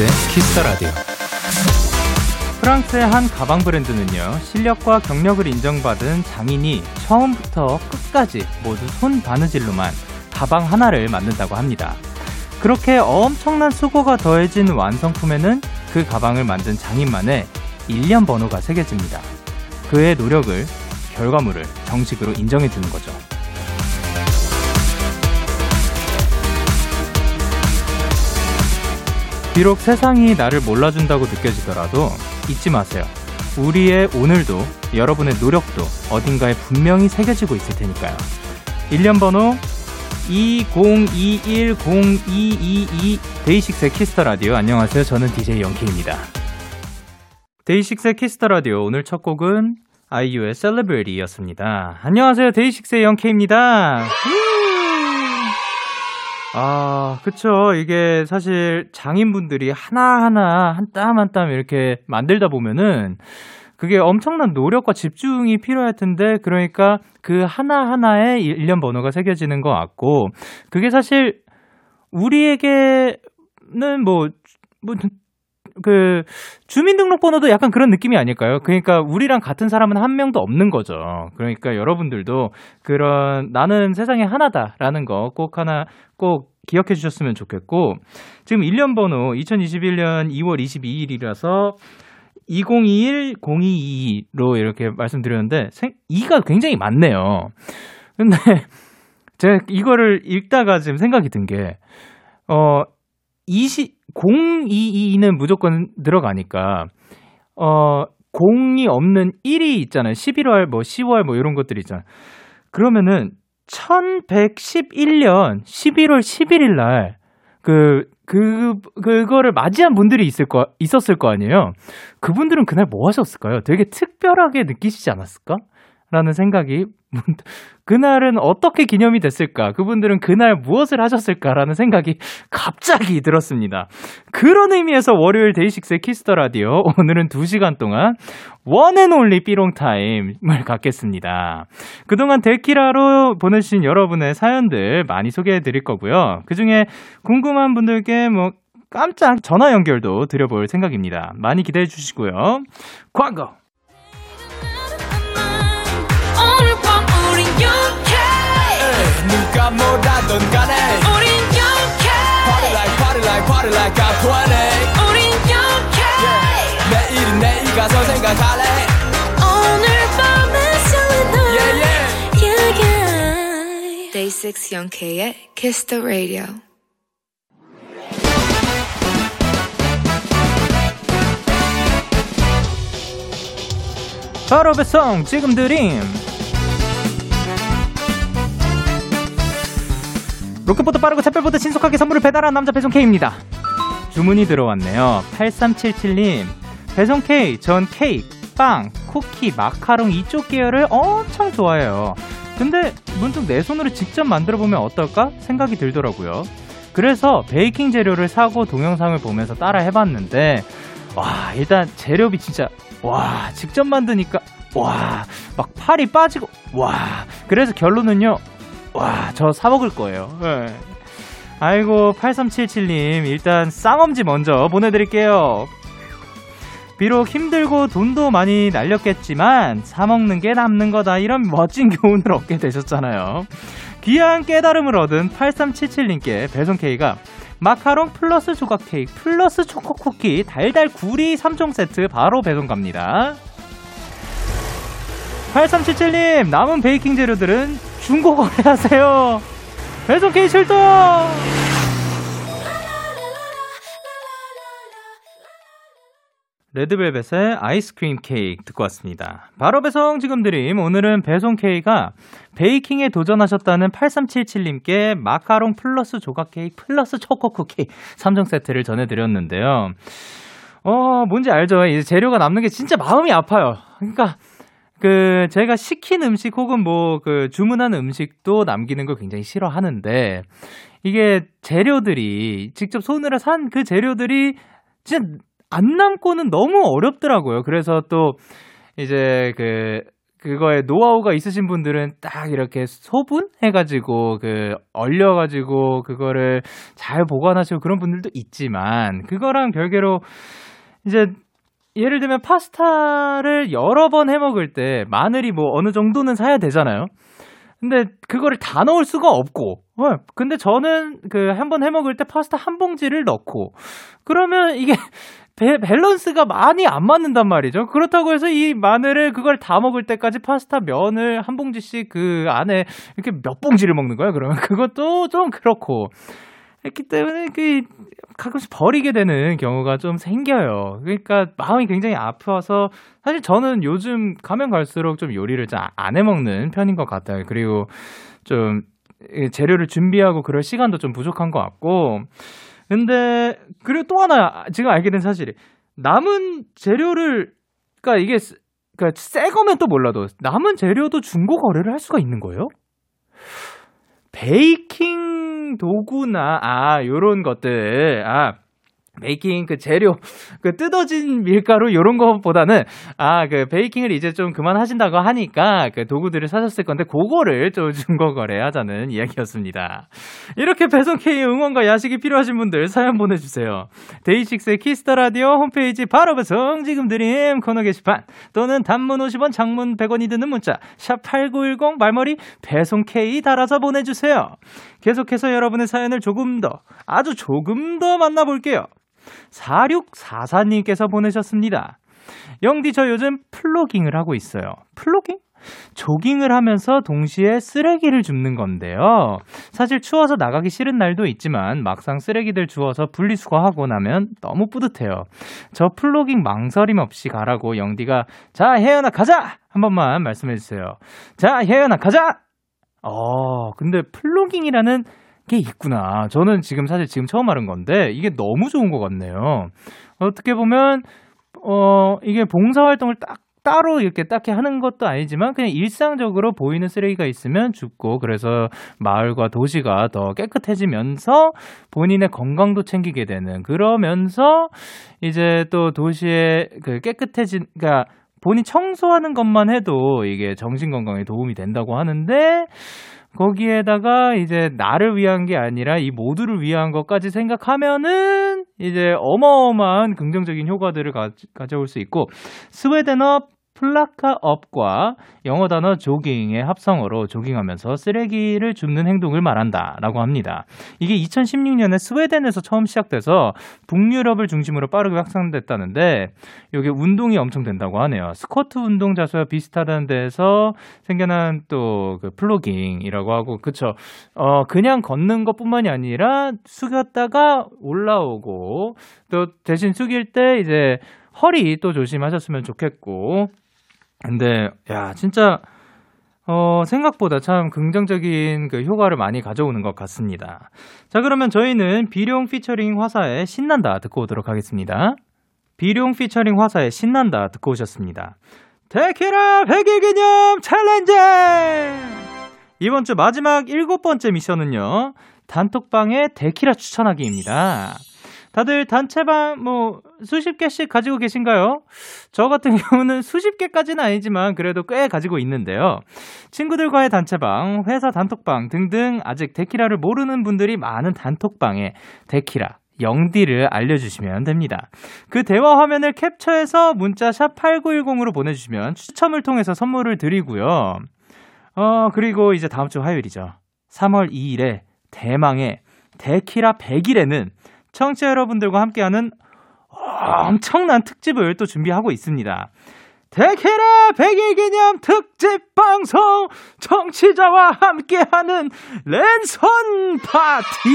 로마만스의 키스 더 라디오. 프랑스의 한 가방 브랜드는요, 실력과 경력을 인정받은 장인이 처음부터 끝까지 모두 손 바느질로만 가방 하나를 만든다고 합니다. 그렇게 엄청난 수고가 더해진 완성품에는 그 가방을 만든 장인만의 1년 번호가 새겨집니다. 그의 노력을, 결과물을 정식으로 인정해주는 거죠. 비록 세상이 나를 몰라준다고 느껴지더라도 잊지 마세요. 우리의 오늘도 여러분의 노력도 어딘가에 분명히 새겨지고 있을 테니까요. 1년 번호 20210222 데이식스의 키스터라디오. 안녕하세요. 저는 DJ 영키입니다. 데이식스의 키스터라디오 오늘 첫 곡은 아이유의 셀러브리티였습니다. 안녕하세요. 데이식스의 영케이입니다. 아, 그쵸. 이게 사실 장인분들이 하나하나 한 땀 한 땀 이렇게 만들다 보면은 그게 엄청난 노력과 집중이 필요할 텐데, 그러니까 그 하나하나에 1년 번호가 새겨지는 것 같고, 그게 사실 우리에게는 그 주민등록번호도 약간 그런 느낌이 아닐까요? 그러니까 우리랑 같은 사람은 한 명도 없는 거죠. 그러니까 여러분들도 그런 나는 세상에 하나다라는 거 꼭 기억해 주셨으면 좋겠고, 지금 1년 번호 2021년 2월 22일이라서 2021-0222로 이렇게 말씀드렸는데 2가 굉장히 많네요. 근데 제가 이거를 읽다가 지금 생각이 든 게 022는 무조건 들어가니까 0이 없는 1이 있잖아요. 11월 10월 이런 것들이 있잖아요. 그러면은 1111년 11월 11일 날 그거를 맞이한 분들이 있었을 거 아니에요. 그분들은 그날 뭐 하셨을까요? 되게 특별하게 느끼시지 않았을까? 라는 생각이, 그날은 어떻게 기념이 됐을까? 그분들은 그날 무엇을 하셨을까라는 생각이 갑자기 들었습니다. 그런 의미에서 월요일 데이식스의 키스더 라디오 오늘은 2시간 동안 원앤올리 삐롱타임을 갖겠습니다. 그동안 데키라로 보내주신 여러분의 사연들 많이 소개해드릴 거고요. 그중에 궁금한 분들께 깜짝 전화 연결도 드려볼 생각입니다. 많이 기대해 주시고요. 광고! 누가 뭐라던 간에 우린 영케 Party like party like party like I'm 20 우린 영케 yeah. 내일은 내일 가서 생각할래 오늘 밤에 설레는 yeah, yeah. yeah, yeah. Day6 영케의 Kiss the radio. 바로 배송 지금 드림 로켓보다 빠르고 샛별보다 신속하게 선물을 배달한 남자 배송 K입니다. 주문이 들어왔네요. 8377님 배송 K, 전 케이크, 빵, 쿠키, 마카롱 이쪽 계열을 엄청 좋아해요. 근데 문득 내 손으로 직접 만들어보면 어떨까 생각이 들더라고요. 그래서 베이킹 재료를 사고 동영상을 보면서 따라 해봤는데, 와, 일단 재료비 진짜, 와, 직접 만드니까, 와, 막 팔이 빠지고, 와, 그래서 결론은요, 와, 저 사먹을 거예요. 네. 아이고, 8377님 일단 쌍엄지 먼저 보내드릴게요. 비록 힘들고 돈도 많이 날렸겠지만 사먹는 게 남는 거다, 이런 멋진 교훈을 얻게 되셨잖아요. 귀한 깨달음을 얻은 8377님께 배송K가 마카롱 플러스 조각 케이크 플러스 초코 쿠키 달달 구리 3종 세트 바로 배송 갑니다. 8377님 남은 베이킹 재료들은 중고 거래하세요. 배송 K 출동. 레드벨벳의 아이스크림 케이크 듣고 왔습니다. 바로 배송 지금 드림. 오늘은 배송 K가 베이킹에 도전하셨다는 8377님께 마카롱 플러스 조각 케이크 플러스 초코 쿠키 3종 세트를 전해드렸는데요. 뭔지 알죠? 이제 재료가 남는 게 진짜 마음이 아파요. 그러니까 제가 시킨 음식 혹은 주문한 음식도 남기는 걸 굉장히 싫어하는데, 이게 재료들이, 직접 손으로 산 그 재료들이 진짜 안 남고는 너무 어렵더라고요. 그래서 또, 이제 그거에 노하우가 있으신 분들은 딱 이렇게 소분해가지고 그 얼려가지고 그거를 잘 보관하시고 그런 분들도 있지만, 그거랑 별개로 이제 예를 들면 파스타를 여러 번 해먹을 때 마늘이 뭐 어느 정도는 사야 되잖아요. 근데 그거를 다 넣을 수가 없고, 근데 저는 그 한 번 해먹을 때 파스타 한 봉지를 넣고, 그러면 이게 밸런스가 많이 안 맞는단 말이죠. 그렇다고 해서 이 마늘을 그걸 다 먹을 때까지 파스타 면을 한 봉지씩 그 안에 이렇게 몇 봉지를 먹는 거야. 그러면 그것도 좀 그렇고, 그렇기 때문에 그 가끔씩 버리게 되는 경우가 좀 생겨요. 그러니까 마음이 굉장히 아파서, 사실 저는 요즘 가면 갈수록 좀 요리를 잘 안 해먹는 편인 것 같아요. 그리고 좀 재료를 준비하고 그럴 시간도 좀 부족한 것 같고. 근데 그리고 또 하나 지금 알게 된 사실이, 남은 재료를, 그러니까 이게 새 거면 또 몰라도 남은 재료도 중고 거래를 할 수가 있는 거예요? 베이킹 도구나 요런 것들, 베이킹 그 재료, 그 뜯어진 밀가루 요런 것보다는 그 베이킹을 이제 좀 그만하신다고 하니까 그 도구들을 사셨을 건데, 그거를 좀 중고 거래하자는 이야기였습니다. 이렇게 배송K의 응원과 야식이 필요하신 분들 사연 보내주세요. 데이식스의 키스 더 라디오 홈페이지 바로 배송 지금 드림 코너 게시판, 또는 단문 50원 장문 100원이 드는 문자 샵8910 말머리 배송K 달아서 보내주세요. 계속해서 여러분의 사연을 조금 더, 아주 조금 더 만나볼게요. 4644님께서 보내셨습니다. 영디, 저 요즘 플로깅을 하고 있어요. 플로깅? 조깅을 하면서 동시에 쓰레기를 줍는 건데요. 사실 추워서 나가기 싫은 날도 있지만 막상 쓰레기들 주워서 분리수거하고 나면 너무 뿌듯해요. 저 플로깅 망설임 없이 가라고 영디가 자 혜연아 가자! 한 번만 말씀해주세요. 자 혜연아 가자! 근데 플로깅이라는 게 있구나. 저는 지금 사실 지금 처음 알은 건데, 이게 너무 좋은 것 같네요. 어떻게 보면 이게 봉사활동을 딱 따로 이렇게 딱히 하는 것도 아니지만 그냥 일상적으로 보이는 쓰레기가 있으면 줍고, 그래서 마을과 도시가 더 깨끗해지면서 본인의 건강도 챙기게 되는, 그러면서 이제 또 도시의 그 깨끗해진, 그러니까 본인 청소하는 것만 해도 이게 정신건강에 도움이 된다고 하는데, 거기에다가 이제 나를 위한 게 아니라 이 모두를 위한 것까지 생각하면은 이제 어마어마한 긍정적인 효과들을 가져올 수 있고, 스웨덴어 플라카업과 영어 단어 조깅의 합성어로 조깅하면서 쓰레기를 줍는 행동을 말한다라고 합니다. 이게 2016년에 스웨덴에서 처음 시작돼서 북유럽을 중심으로 빠르게 확산됐다는데, 이게 운동이 엄청 된다고 하네요. 스쿼트 운동 자세와 비슷하다는 데에서 생겨난 또 그 플로깅이라고 하고, 그쵸? 그냥 걷는 것뿐만이 아니라 숙였다가 올라오고, 또 대신 숙일 때 이제 허리 또 조심하셨으면 좋겠고. 근데 야 진짜 생각보다 참 긍정적인 그 효과를 많이 가져오는 것 같습니다. 자, 그러면 저희는 비룡 피처링 화사의 신난다 듣고 오도록 하겠습니다. 비룡 피처링 화사의 신난다 듣고 오셨습니다. 데키라 100일 기념 챌린지! 이번 주 마지막 7번째 미션은요, 단톡방의 데키라 추천하기입니다. 다들 단체방 뭐 수십 개씩 가지고 계신가요? 저 같은 경우는 수십 개까지는 아니지만 그래도 꽤 가지고 있는데요. 친구들과의 단체방, 회사 단톡방 등등 아직 데키라를 모르는 분들이 많은 단톡방에 데키라 영디를 알려주시면 됩니다. 그 대화 화면을 캡처해서 문자 샵 8910으로 보내주시면 추첨을 통해서 선물을 드리고요. 그리고 이제 다음 주 화요일이죠. 3월 2일에 대망의 데키라 100일에는 청취자 여러분들과 함께하는 엄청난 특집을 또 준비하고 있습니다. 데키라 100일 기념 특집 방송, 청취자와 함께하는 랜선 파티.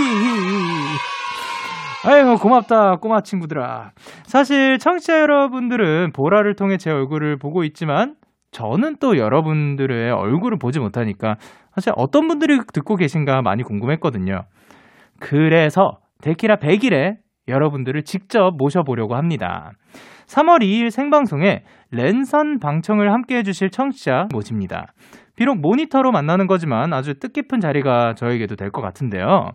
아이고 고맙다 꼬마 친구들아. 사실 청취자 여러분들은 보라를 통해 제 얼굴을 보고 있지만 저는 또 여러분들의 얼굴을 보지 못하니까 사실 어떤 분들이 듣고 계신가 많이 궁금했거든요. 그래서 데키라 100일에 여러분들을 직접 모셔보려고 합니다. 3월 2일 생방송에 랜선 방청을 함께해 주실 청취자 모십니다. 비록 모니터로 만나는 거지만 아주 뜻깊은 자리가 저에게도 될 것 같은데요.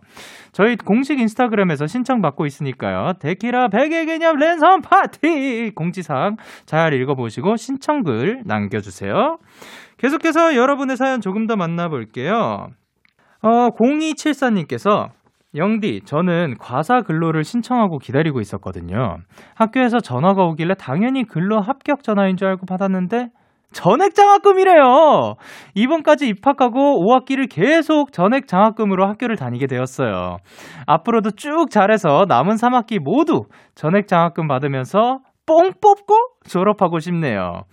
저희 공식 인스타그램에서 신청받고 있으니까요. 데키라 100일 개념 랜선 파티! 공지사항 잘 읽어보시고 신청글 남겨주세요. 계속해서 여러분의 사연 조금 더 만나볼게요. 0274님께서 영디, 저는 과사 근로를 신청하고 기다리고 있었거든요. 학교에서 전화가 오길래 당연히 근로 합격 전화인 줄 알고 받았는데 전액장학금이래요. 이번까지 입학하고 5학기를 계속 전액장학금으로 학교를 다니게 되었어요. 앞으로도 쭉 잘해서 남은 3학기 모두 전액장학금 받으면서 뽕 뽑고 졸업하고 싶네요.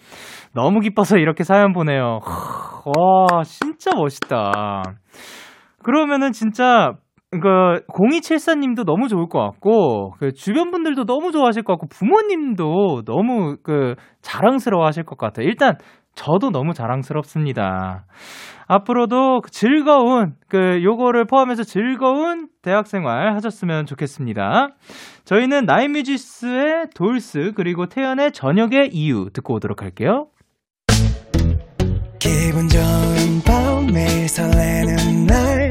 너무 기뻐서 이렇게 사연 보내요. 와, 진짜 멋있다. 그러면은 진짜 0274님도 너무 좋을 것 같고, 그 주변 분들도 너무 좋아하실 것 같고, 부모님도 너무 자랑스러워하실 것 같아요. 일단 저도 너무 자랑스럽습니다. 앞으로도 즐거운 요거를 포함해서 즐거운 대학생활 하셨으면 좋겠습니다. 저희는 나인뮤지스의 돌스 그리고 태연의 저녁의 이유 듣고 오도록 할게요. 기분 좋은 밤 매일 설레는 날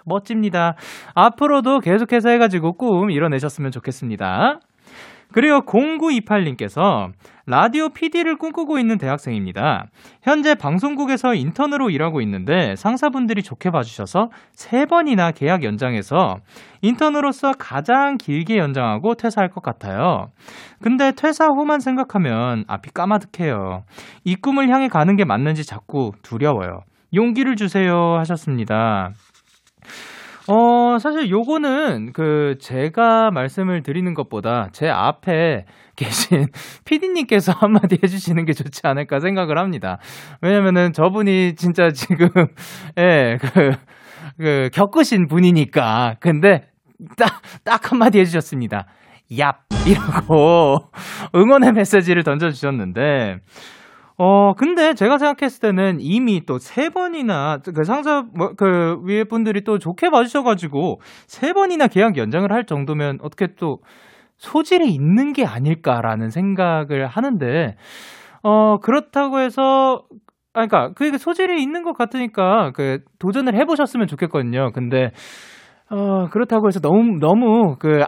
멋집니다. 앞으로도 계속해서 해가지고 꿈 이뤄내셨으면 좋겠습니다. 그리고 0928님께서 라디오 PD를 꿈꾸고 있는 대학생입니다. 현재 방송국에서 인턴으로 일하고 있는데 상사분들이 좋게 봐주셔서 3번이나 계약 연장해서 인턴으로서 가장 길게 연장하고 퇴사할 것 같아요. 근데 퇴사 후만 생각하면 앞이 까마득해요. 이 꿈을 향해 가는 게 맞는지 자꾸 두려워요. 용기를 주세요 하셨습니다. 사실 요거는 제가 말씀을 드리는 것보다 제 앞에 계신 PD님께서 한마디 해주시는 게 좋지 않을까 생각을 합니다. 왜냐면은 저분이 진짜 지금, 예, 겪으신 분이니까. 근데 딱 한마디 해주셨습니다. 얍! 이라고 응원의 메시지를 던져주셨는데, 근데 제가 생각했을 때는 이미 또 3번이나 그 위에 분들이 또 좋게 봐주셔가지고 3번이나 계약 연장을 할 정도면 어떻게 또 소질이 있는 게 아닐까라는 생각을 하는데, 그렇다고 해서, 그게 소질이 있는 것 같으니까 도전을 해보셨으면 좋겠거든요. 근데, 그렇다고 해서 너무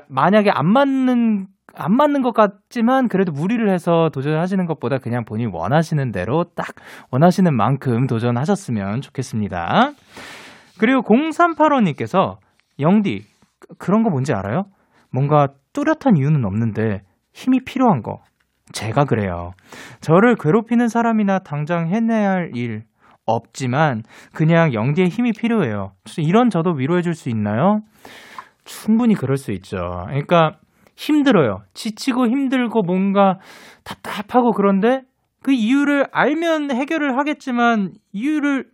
만약에 안 맞는 것 같지만 그래도 무리를 해서 도전하시는 것보다 그냥 본인이 원하시는 대로 딱 원하시는 만큼 도전하셨으면 좋겠습니다. 그리고 0385님께서 영디, 그런 거 뭔지 알아요? 뭔가 뚜렷한 이유는 없는데 힘이 필요한 거. 제가 그래요. 저를 괴롭히는 사람이나 당장 해내야 할 일, 없지만 그냥 영디의 힘이 필요해요. 이런 저도 위로해 줄 수 있나요? 충분히 그럴 수 있죠. 그러니까 힘들어요. 지치고 힘들고 뭔가 답답하고 그런데 그 이유를 알면 해결을 하겠지만 이유를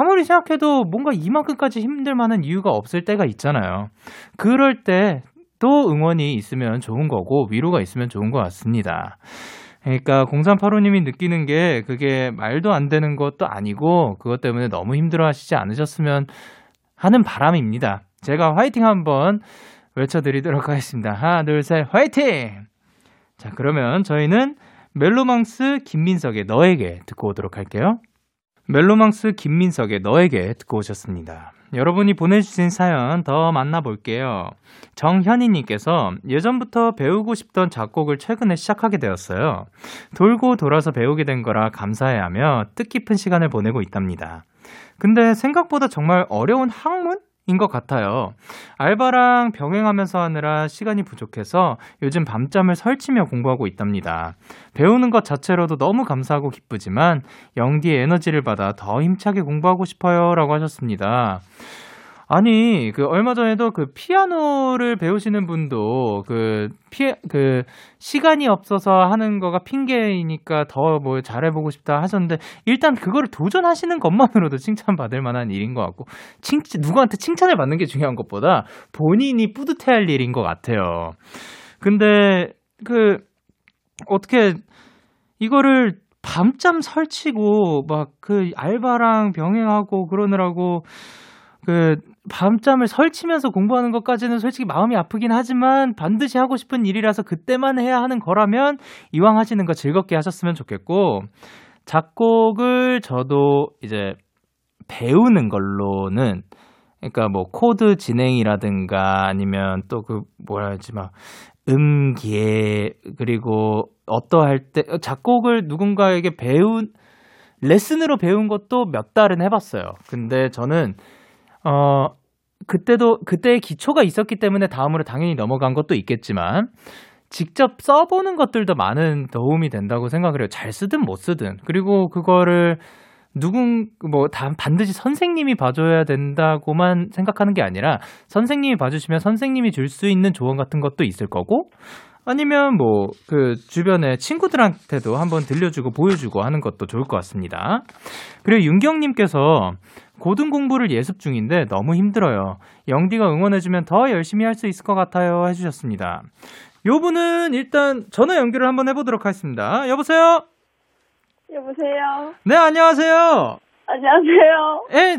아무리 생각해도 뭔가 이만큼까지 힘들 만한 이유가 없을 때가 있잖아요. 그럴 때 또 응원이 있으면 좋은 거고 위로가 있으면 좋은 것 같습니다. 그러니까 0385님이 느끼는 게 그게 말도 안 되는 것도 아니고 그것 때문에 너무 힘들어하시지 않으셨으면 하는 바람입니다. 제가 화이팅 한번 외쳐드리도록 하겠습니다. 하나, 둘, 셋, 화이팅! 자, 그러면 저희는 멜로망스 김민석의 너에게 듣고 오도록 할게요. 멜로망스 김민석의 너에게 듣고 오셨습니다. 여러분이 보내주신 사연 더 만나볼게요. 정현희님께서 예전부터 배우고 싶던 작곡을 최근에 시작하게 되었어요. 돌고 돌아서 배우게 된 거라 감사해하며 뜻깊은 시간을 보내고 있답니다. 근데 생각보다 정말 어려운 학문? 인 것 같아요. 알바랑 병행하면서 하느라 시간이 부족해서 요즘 밤잠을 설치며 공부하고 있답니다. 배우는 것 자체로도 너무 감사하고 기쁘지만 영디의 에너지를 받아 더 힘차게 공부하고 싶어요 라고 하셨습니다. 아니 그 얼마 전에도 그 피아노를 배우시는 분도 그 시간이 없어서 하는 거가 핑계이니까 더 뭐 잘해보고 싶다 하셨는데 일단 그거를 도전하시는 것만으로도 칭찬받을 만한 일인 것 같고 누구한테 칭찬을 받는 게 중요한 것보다 본인이 뿌듯해할 일인 것 같아요. 근데 그 어떻게 이거를 밤잠 설치고 막 그 알바랑 병행하고 그러느라고 그 밤잠을 설치면서 공부하는 것까지는 솔직히 마음이 아프긴 하지만 반드시 하고 싶은 일이라서 그때만 해야 하는 거라면 이왕 하시는 거 즐겁게 하셨으면 좋겠고 작곡을 저도 이제 배우는 걸로는 그러니까 뭐 코드 진행이라든가 아니면 또 그 뭐라 하지 막 음계 그리고 어떠할 때 작곡을 누군가에게 배운 레슨으로 배운 것도 몇 달은 해봤어요. 근데 저는 그때의 기초가 있었기 때문에 다음으로 당연히 넘어간 것도 있겠지만 직접 써보는 것들도 많은 도움이 된다고 생각을 해요. 잘 쓰든 못 쓰든. 그리고 그거를 반드시 선생님이 봐줘야 된다고만 생각하는 게 아니라 선생님이 봐주시면 선생님이 줄 수 있는 조언 같은 것도 있을 거고 아니면 뭐 그 주변에 친구들한테도 한번 들려주고 보여주고 하는 것도 좋을 것 같습니다. 그리고 윤경님께서 고등 공부를 예습 중인데 너무 힘들어요. 영디가 응원해주면 더 열심히 할 수 있을 것 같아요 해주셨습니다. 요 분은 일단 전화 연결을 한번 해보도록 하겠습니다. 여보세요? 여보세요? 네, 안녕하세요. 안녕하세요. 네,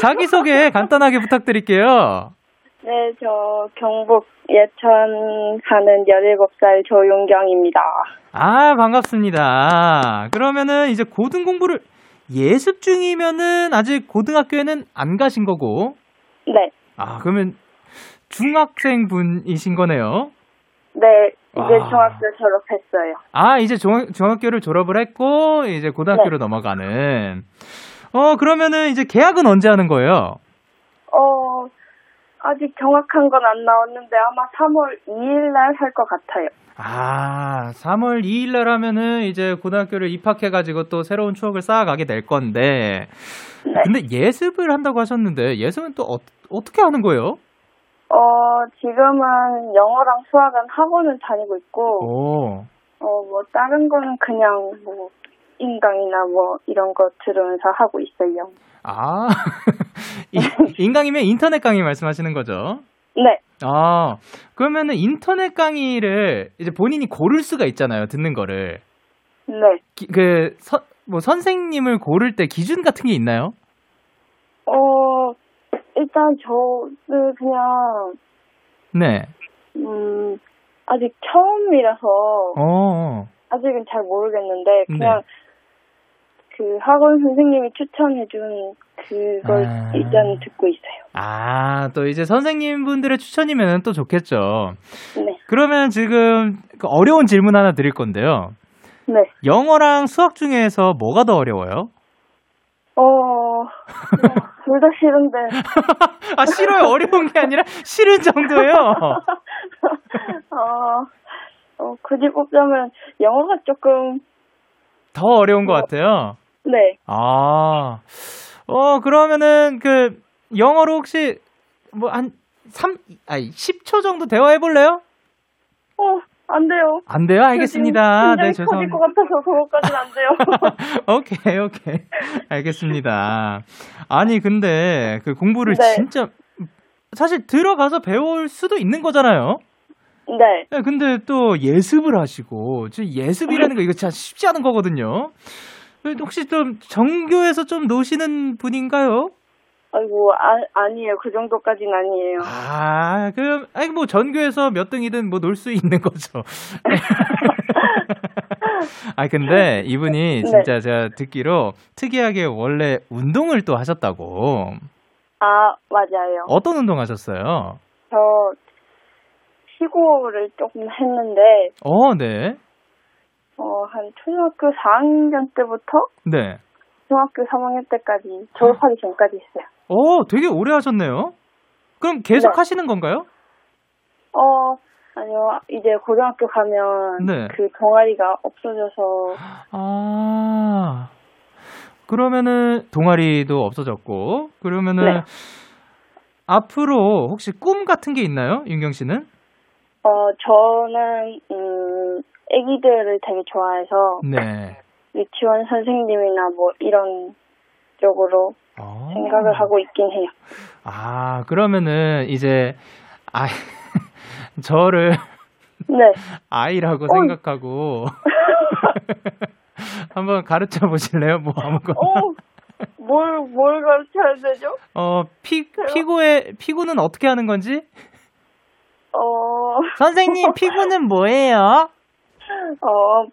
자기소개 간단하게 부탁드릴게요. 네, 저 경북 예천 사는 17살 조윤경입니다. 아, 반갑습니다. 그러면은 이제 고등 공부를 예습 중이면은 아직 고등학교에는 안 가신 거고. 네. 아, 그러면 중학생 분이신 거네요? 네, 이제 중학교 졸업했어요. 아, 이제 중학교를 졸업을 했고, 이제 고등학교로 네. 넘어가는. 그러면은 이제 계약은 언제 하는 거예요? 아직 정확한 건 안 나왔는데 아마 3월 2일 날 할 것 같아요. 아, 3월 2일 날 하면은 이제 고등학교를 입학해가지고 또 새로운 추억을 쌓아가게 될 건데. 네. 근데 예습을 한다고 하셨는데 예습은 또 어떻게 하는 거예요? 지금은 영어랑 수학은 학원을 다니고 있고, 뭐 다른 거는 그냥 뭐 인강이나 뭐 이런 거 들으면서 하고 있어요. 아, 인강이면 인터넷 강의 말씀하시는 거죠? 네. 아, 그러면은 인터넷 강의를 이제 본인이 고를 수가 있잖아요, 듣는 거를. 네. 선생님을 고를 때 기준 같은 게 있나요? 일단 저는 그냥. 네. 아직 처음이라서. 아직은 잘 모르겠는데, 그냥. 네. 그 학원 선생님이 추천해준 그걸 일단 듣고 있어요. 아, 또 이제 선생님분들의 추천이면 또 좋겠죠. 네. 그러면 지금 어려운 질문 하나 드릴 건데요. 네. 영어랑 수학 중에서 뭐가 더 어려워요? 둘 다 싫은데. 아, 싫어요? 어려운 게 아니라 싫은 정도예요? 굳이 뽑자면 영어가 조금 더 어려운 것 같아요. 네. 아, 그러면은 그 영어로 혹시 뭐 한 10초 정도 대화해 볼래요? 안 돼요. 안 돼요? 알겠습니다. 네, 죄송합니다. 것 같아서 그것까지는 안 돼요. 오케이. 알겠습니다. 아니, 근데 그 공부를 네. 진짜 사실 들어가서 배울 수도 있는 거잖아요. 네. 네. 근데 또 예습을 하시고, 예습이라는 거 이거 참 쉽지 않은 거거든요. 혹시 좀 정교에서 좀 노시는 분인가요? 아이고, 아니에요. 그 정도까지는 아니에요. 아, 그럼, 아니, 뭐, 전교에서 몇 등이든 뭐, 놀 수 있는 거죠. 아, 근데 이분이 진짜 제가 듣기로 특이하게 원래 운동을 또 하셨다고. 아, 맞아요. 어떤 운동 하셨어요? 저, 피고를 조금 했는데. 네. 한 초등학교 4학년 때부터? 네. 중학교 3학년 때까지, 졸업하기 전까지 했어요. 되게 오래 하셨네요. 그럼 계속 네. 하시는 건가요? 아니요. 이제 고등학교 가면 네. 그 동아리가 없어져서. 아, 그러면은 동아리도 없어졌고, 그러면은 네. 앞으로 혹시 꿈 같은 게 있나요? 윤경 씨는? 저는 애기들을 되게 좋아해서 네. 유치원 선생님이나 뭐 이런 쪽으로 생각을 하고 있긴 해요. 아, 그러면은 이제 저를 네. 아이라고 생각하고 한번 가르쳐 보실래요? 뭐 아무거나. 뭘 가르쳐야 되죠? 피구는 어떻게 하는 건지? 선생님, 피구는 뭐예요?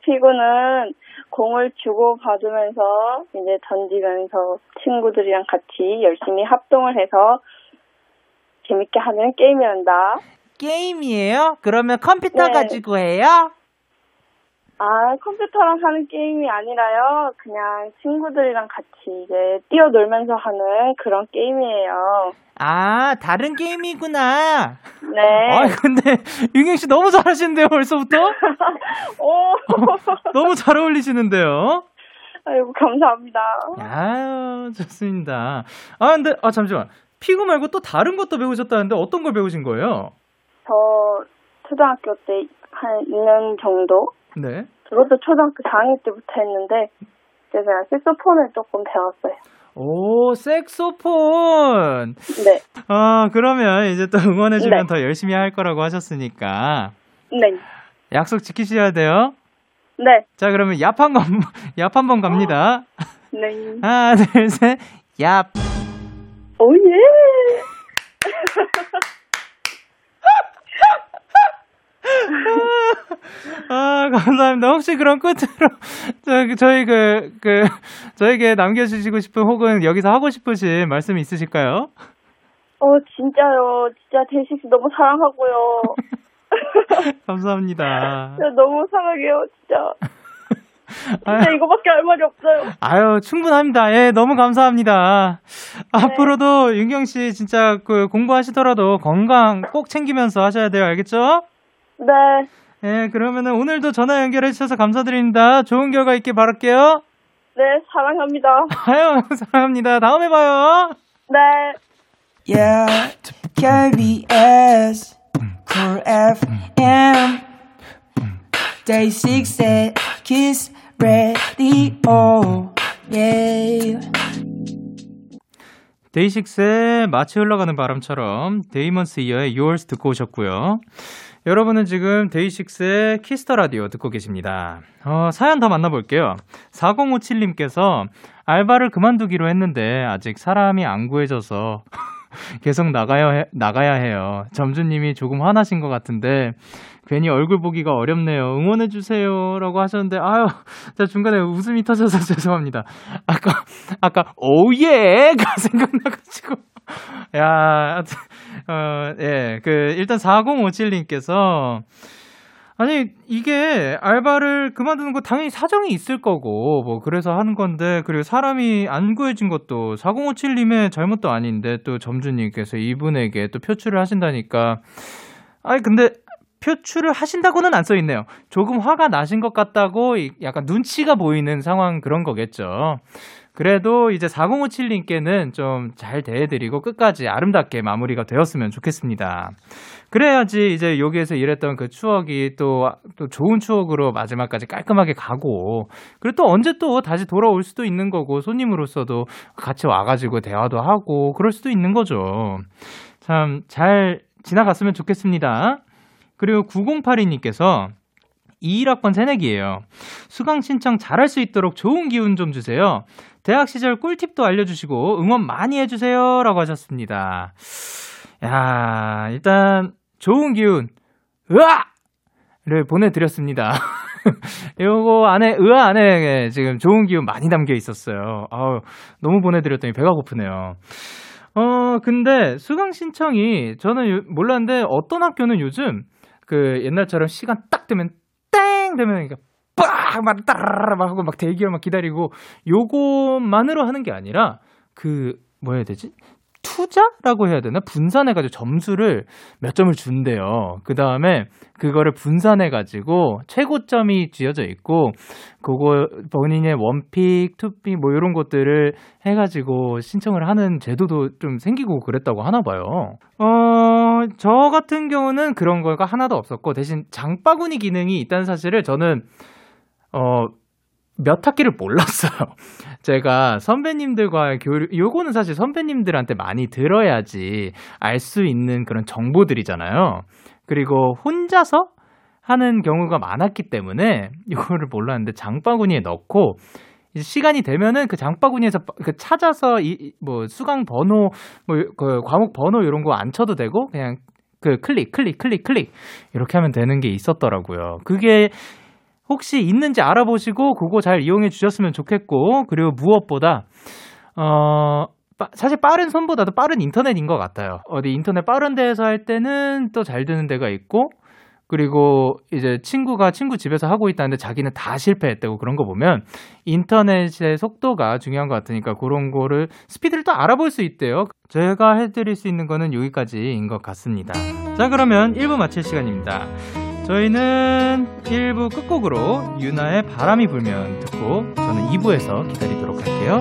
피구는 공을 주고받으면서 이제 던지면서 친구들이랑 같이 열심히 합동을 해서 재밌게 하는 게임이란다. 게임이에요? 그러면 컴퓨터 네. 가지고 해요? 아, 컴퓨터랑 하는 게임이 아니라요. 그냥 친구들이랑 같이 이제 뛰어놀면서 하는 그런 게임이에요. 아, 다른 게임이구나. 네. 아, 근데 윤경 씨 너무 잘하시는데요, 벌써부터? 너무 잘 어울리시는데요. 아이고, 감사합니다. 아유, 좋습니다. 아, 근데 잠시만. 피구 말고 또 다른 것도 배우셨다는데 어떤 걸 배우신 거예요? 저 초등학교 때 한 2년 정도? 네. 그것도 초등학교 4학년 때부터 했는데 그래서 제가 색소폰을 조금 배웠어요. 오, 색소폰. 네. 그러면 이제 또 응원해주면 네. 더 열심히 할 거라고 하셨으니까. 네. 약속 지키셔야 돼요. 네. 자, 그러면 얍 한번 갑니다. 네. 하나, 둘, 셋, 얍. 오 예. 아, 감사합니다. 혹시 그런 끝으로 저에게 남겨주시고 싶은 혹은 여기서 하고 싶으신 말씀이 있으실까요? 진짜요. 진짜 데이식스 너무 사랑하고요. 감사합니다. 진짜 너무 사랑해요, 진짜. 진짜 아유, 이거밖에 할 말이 없어요. 아유, 충분합니다. 예, 너무 감사합니다. 네. 앞으로도 윤경 씨 진짜 그 공부하시더라도 건강 꼭 챙기면서 하셔야 돼요. 알겠죠? 네. 예, 그러면은 오늘도 전화 연결해 주셔서 감사드립니다. 좋은 결과 있길 바랄게요. 네, 사랑합니다. 아유, 사랑합니다. 다음에 봐요. 네. Yeah, KBS, Cool FM, Day6의 Kiss Radio, yeah. 데이식스의 마치 흘러가는 바람처럼 데이먼스 이어의 Yours 듣고 오셨고요. 여러분은 지금 데이식스의 키스 더 라디오 듣고 계십니다. 사연 더 만나볼게요. 4057님께서 알바를 그만두기로 했는데 아직 사람이 안 구해져서 계속 나가야 해요. 점주님이 조금 화나신 것 같은데 괜히 얼굴 보기가 어렵네요. 응원해주세요 라고 하셨는데, 아유, 제가 중간에 웃음이 터져서 죄송합니다. 아까 오예가 생각나가지고. 야, 예, 일단 4057님께서 아니, 이게 알바를 그만두는 거 당연히 사정이 있을 거고 뭐 그래서 하는 건데, 그리고 사람이 안 구해진 것도 4057님의 잘못도 아닌데 또 점주님께서 이분에게 또 표출을 하신다니까. 아니, 근데 표출을 하신다고는 안 써있네요. 조금 화가 나신 것 같다고 약간 눈치가 보이는 상황 그런 거겠죠. 그래도 이제 4057님께는 좀 잘 대해드리고 끝까지 아름답게 마무리가 되었으면 좋겠습니다. 그래야지 이제 여기에서 일했던 그 추억이 또 좋은 추억으로 마지막까지 깔끔하게 가고, 그리고 또 언제 또 다시 돌아올 수도 있는 거고, 손님으로서도 같이 와가지고 대화도 하고 그럴 수도 있는 거죠. 참 잘 지나갔으면 좋겠습니다. 그리고 9082님께서 21학번 새내기예요. 수강 신청 잘할 수 있도록 좋은 기운 좀 주세요. 대학 시절 꿀팁도 알려주시고 응원 많이 해주세요 라고 하셨습니다. 야, 일단 좋은 기운 으아를 보내드렸습니다. 요거 안에 으아 안에 지금 좋은 기운 많이 담겨 있었어요. 아우, 너무 보내드렸더니 배가 고프네요. 근데 수강 신청이 저는 몰랐는데 어떤 학교는 요즘 그 옛날처럼 시간 딱 되면 땡 되면 이게 빡막 따라라 막 하고 막 대기열 막 기다리고 요것만으로 하는 게 아니라 그 뭐 해야 되지? 투자라고 해야 되나? 분산해가지고 점수를 몇 점을 준대요. 그 다음에 그거를 분산해가지고 최고점이 쥐어져 있고, 그거 본인의 원픽, 투픽 뭐 이런 것들을 해가지고 신청을 하는 제도도 좀 생기고 그랬다고 하나 봐요. 저 같은 경우는 그런 거가 하나도 없었고, 대신 장바구니 기능이 있다는 사실을 저는 몇 학기를 몰랐어요. 제가 선배님들과 요거는 사실 선배님들한테 많이 들어야지 알 수 있는 그런 정보들이잖아요. 그리고 혼자서 하는 경우가 많았기 때문에 요거를 몰랐는데, 장바구니에 넣고 이제 시간이 되면은 그 장바구니에서 찾아서 뭐 수강 번호, 뭐 그 과목 번호 이런 거 안 쳐도 되고 그냥 그 클릭 이렇게 하면 되는 게 있었더라고요. 그게 혹시 있는지 알아보시고 그거 잘 이용해 주셨으면 좋겠고, 그리고 무엇보다 사실 빠른 손보다도 빠른 인터넷인 것 같아요. 어디 인터넷 빠른 데에서 할 때는 또 잘 되는 데가 있고, 그리고 이제 친구가 친구 집에서 하고 있다는데 자기는 다 실패했다고 그런 거 보면 인터넷의 속도가 중요한 것 같으니까 그런 거를 스피드를 또 알아볼 수 있대요. 제가 해드릴 수 있는 거는 여기까지인 것 같습니다. 자, 그러면 1부 마칠 시간입니다. 저희는 1부 끝곡으로 유나의 바람이 불면 듣고 저는 2부에서 기다리도록 할게요.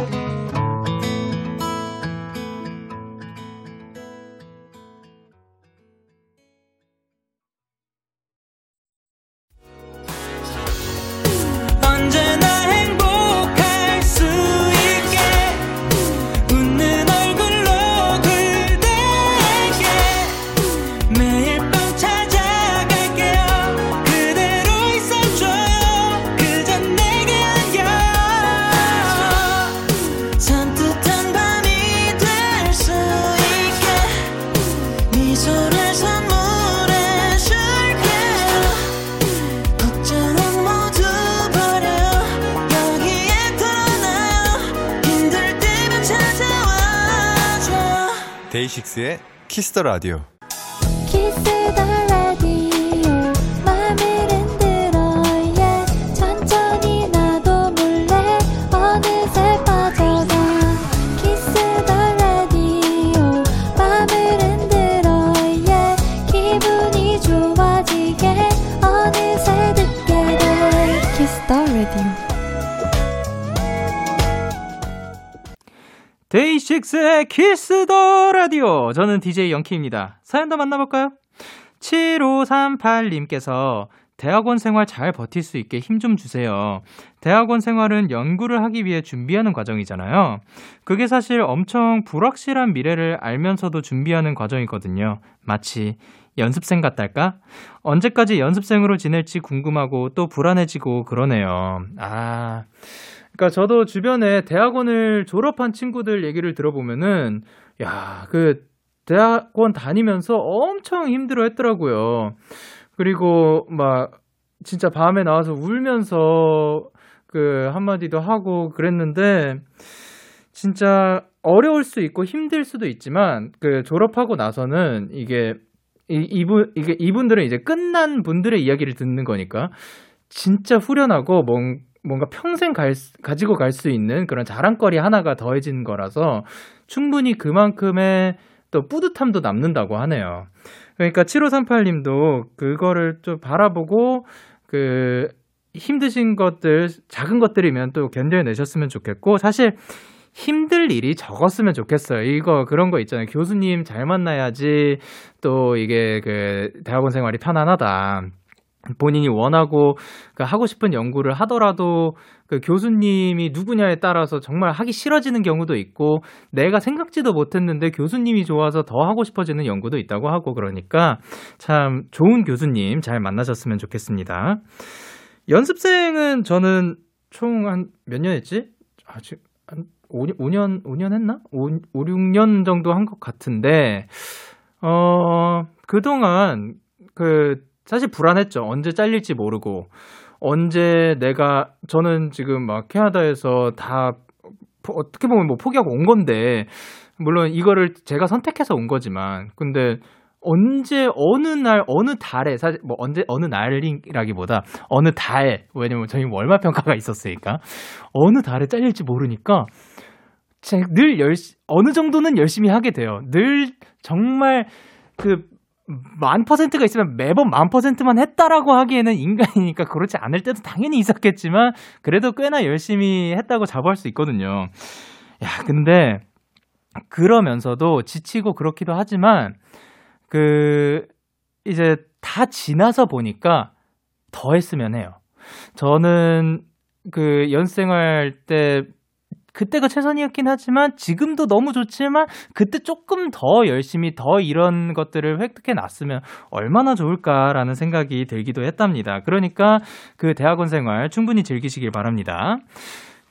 데이식스의 키스 더 라디오. 키스 더 라디오. 맘을 흔들어야 천천히 나도 몰래 어느새 빠져가. 키스 더 라디오. 맘을 흔들어야 기분이 좋아지게 어느새 듣게 돼. 키스 더 라디오. 데이식스의 키스 더 라디오. 저는 DJ 영키입니다. 사연 더 만나볼까요? 7538님께서 대학원 생활 잘 버틸 수 있게 힘 좀 주세요. 대학원 생활은 연구를 하기 위해 준비하는 과정이잖아요. 그게 사실 엄청 불확실한 미래를 알면서도 준비하는 과정이거든요. 마치 연습생 같달까? 언제까지 연습생으로 지낼지 궁금하고 또 불안해지고 그러네요. 그러니까 저도 주변에 대학원을 졸업한 친구들 얘기를 들어보면은, 야, 그 대학원 다니면서 엄청 힘들어 했더라고요. 그리고 막 진짜 밤에 나와서 울면서 그 한마디도 하고 그랬는데, 진짜 어려울 수 있고 힘들 수도 있지만 그 졸업하고 나서는 이게 이분들은 이제 끝난 분들의 이야기를 듣는 거니까 진짜 후련하고 뭔가 평생 가지고 갈 수 있는 그런 자랑거리 하나가 더해진 거라서 충분히 그만큼의 또 뿌듯함도 남는다고 하네요. 그러니까 7538님도 그거를 좀 바라보고 그 힘드신 것들, 작은 것들이면 또 견뎌내셨으면 좋겠고, 사실 힘들 일이 적었으면 좋겠어요. 이거 그런 거 있잖아요. 교수님 잘 만나야지 또 이게 그 대학원 생활이 편안하다. 본인이 원하고 그 하고 싶은 연구를 하더라도 그 교수님이 누구냐에 따라서 정말 하기 싫어지는 경우도 있고, 내가 생각지도 못했는데 교수님이 좋아서 더 하고 싶어지는 연구도 있다고 하고, 그러니까 참 좋은 교수님 잘 만나셨으면 좋겠습니다. 연습생은 저는 총 한 몇 년 했지? 아직 한 5년 했나? 5, 6년 정도 한 것 같은데, 그동안 사실 불안했죠. 언제 잘릴지 모르고, 저는 지금 막 캐나다에서 다 어떻게 보면 뭐 포기하고 온 건데, 물론 이거를 제가 선택해서 온 거지만, 근데 어느 달, 왜냐면 저희 월말 평가가 있었으니까, 어느 달에 잘릴지 모르니까, 어느 정도는 열심히 하게 돼요. 늘 정말 100%가 있으면 매번 100%만 했다라고 하기에는 인간이니까 그렇지 않을 때도 당연히 있었겠지만, 그래도 꽤나 열심히 했다고 자부할 수 있거든요. 야, 근데 그러면서도 지치고 그렇기도 하지만, 이제 다 지나서 보니까 더 했으면 해요. 저는 연생활 때, 그때가 최선이었긴 하지만, 지금도 너무 좋지만, 그때 조금 더 열심히 더 이런 것들을 획득해 놨으면 얼마나 좋을까라는 생각이 들기도 했답니다. 그러니까 대학원 생활 충분히 즐기시길 바랍니다.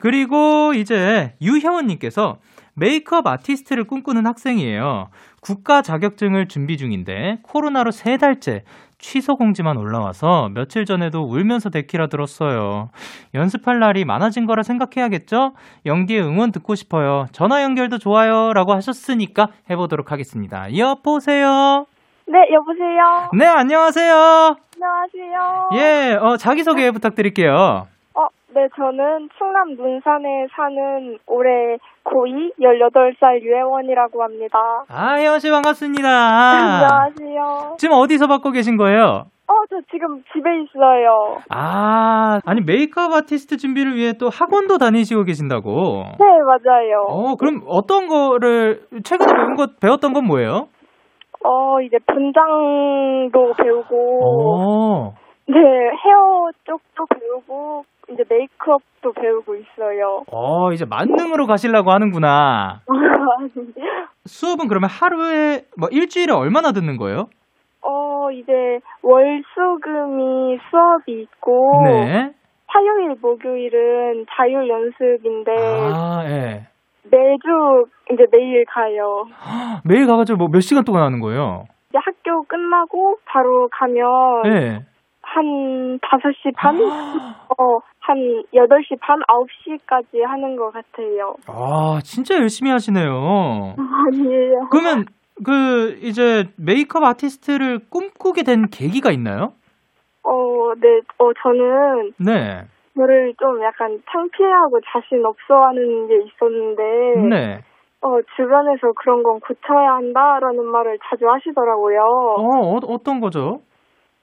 그리고 이제 유형원님께서, 메이크업 아티스트를 꿈꾸는 학생이에요. 국가 자격증을 준비 중인데 코로나로 3달째 취소 공지만 올라와서 며칠 전에도 울면서 데키라 들었어요. 연습할 날이 많아진 거라 생각해야겠죠? 영디의 응원 듣고 싶어요. 전화 연결도 좋아요 라고 하셨으니까 해보도록 하겠습니다. 여보세요? 네, 여보세요? 네, 안녕하세요? 안녕하세요? 예, 자기소개 부탁드릴게요. 네, 저는 충남 문산에 사는 올해 고2 18살 유혜원이라고 합니다. 아, 혜원씨 반갑습니다. 안녕하세요. 지금 어디서 받고 계신 거예요? 저 지금 집에 있어요. 아, 아니 메이크업 아티스트 준비를 위해 또 학원도 다니시고 계신다고? 네, 맞아요. 그럼 어떤 거를 최근에 배웠던 건 뭐예요? 이제 분장도 배우고, 네, 헤어 쪽도 배우고, 이제 메이크업도 배우고 있어요. 이제 만능으로 가시려고 하는구나. 수업은 그러면 하루에, 일주일에 얼마나 듣는 거예요? 이제 월수금이 수업이 있고, 네. 화요일, 목요일은 자율 연습인데, 네. 매주, 이제 매일 가요. 매일 가가지고 몇 시간 동안 하는 거예요? 이제 학교 끝나고 바로 가면, 네. 한 5시 반? 한 8시 반, 9시까지 하는 것 같아요. 아, 진짜 열심히 하시네요. 아니에요. 그러면, 이제 메이크업 아티스트를 꿈꾸게 된 계기가 있나요? 네, 저는. 네. 저를 좀 약간 창피해하고 자신 없어 하는 게 있었는데. 네. 주변에서 그런 건 고쳐야 한다라는 말을 자주 하시더라고요. 어떤 거죠?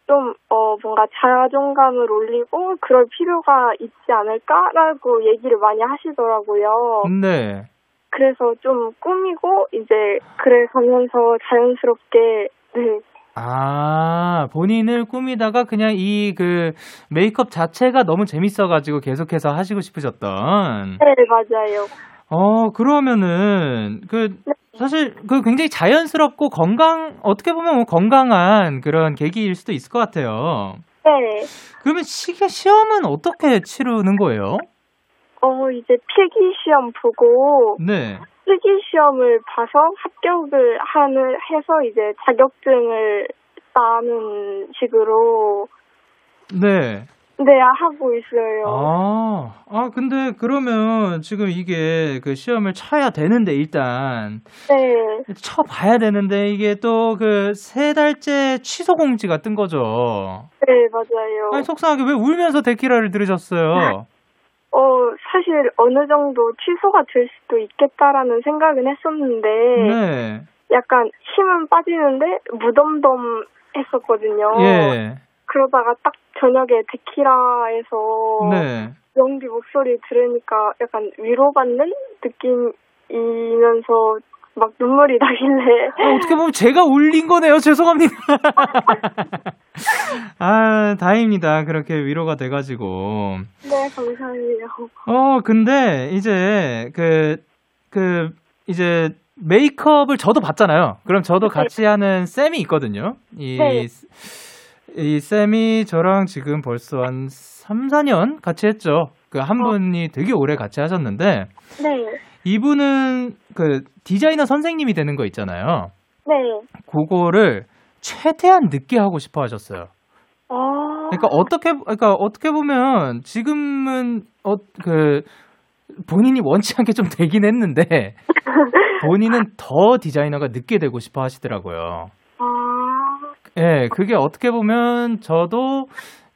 좀 뭔가 자존감을 올리고 그럴 필요가 있지 않을까라고 얘기를 많이 하시더라고요. 네. 그래서 좀 꾸미고 이제 그래가면서 자연스럽게, 네. 아, 본인을 꾸미다가 그냥 메이크업 자체가 너무 재밌어가지고 계속해서 하시고 싶으셨던. 네, 맞아요. 그러면은 네. 사실 굉장히 자연스럽고 어떻게 보면 건강한 그런 계기일 수도 있을 것 같아요. 네. 그러면 시험은 어떻게 치르는 거예요? 이제 필기시험 보고, 네. 필기시험을 봐서 합격을 해서 이제 자격증을 따는 식으로, 네. 네, 하고 있어요. 근데 그러면 지금 이게 시험을 쳐야 되는데, 일단. 네. 쳐봐야 되는데, 이게 또 3달째 취소 공지가 뜬 거죠. 네, 맞아요. 아니, 속상하게 왜 울면서 데키라를 들으셨어요? 사실 어느 정도 취소가 될 수도 있겠다라는 생각은 했었는데. 네. 약간 힘은 빠지는데 무덤덤했었거든요. 예. 그러다가 딱 저녁에 데키라에서 네. 영디 목소리 들으니까 약간 위로받는 느낌이면서 막 눈물이 나길래. 아, 어떻게 보면 제가 울린 거네요. 죄송합니다. 아, 다행입니다. 그렇게 위로가 돼가지고. 네, 감사해요. 근데 이제 이제 메이크업을 저도 봤잖아요. 그럼 저도 네. 같이 하는 쌤이 있거든요. 네. 이 쌤이 저랑 지금 벌써 한 3, 4년 같이 했죠. 그 한 분이 되게 오래 같이 하셨는데. 네. 이분은 그 디자이너 선생님이 되는 거 있잖아요. 네. 그거를 최대한 늦게 하고 싶어 하셨어요. 그러니까 어떻게 보면 지금은 그 본인이 원치 않게 좀 되긴 했는데 본인은 더 디자이너가 늦게 되고 싶어 하시더라고요. 예, 그게 어떻게 보면 저도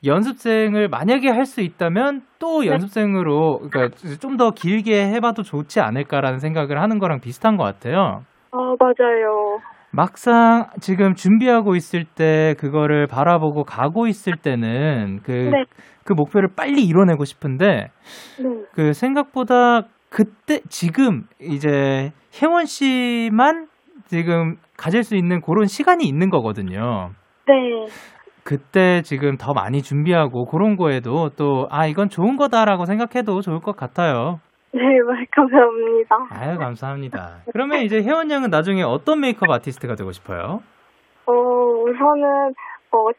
연습생을 만약에 할 수 있다면 또 연습생으로 그러니까 좀 더 길게 해봐도 좋지 않을까라는 생각을 하는 거랑 비슷한 것 같아요. 맞아요. 막상 지금 준비하고 있을 때 그거를 바라보고 가고 있을 때는 네. 그 목표를 빨리 이뤄내고 싶은데 네. 그 생각보다 그때 지금 이제 혜원 씨만 지금 가질 수 있는 그런 시간이 있는 거거든요. 네. 그때 지금 더 많이 준비하고 그런 거에도 또 이건 좋은 거다라고 생각해도 좋을 것 같아요. 네, 감사합니다. 아유, 감사합니다. 그러면 이제 혜원 양은 나중에 어떤 메이크업 아티스트가 되고 싶어요? 우선은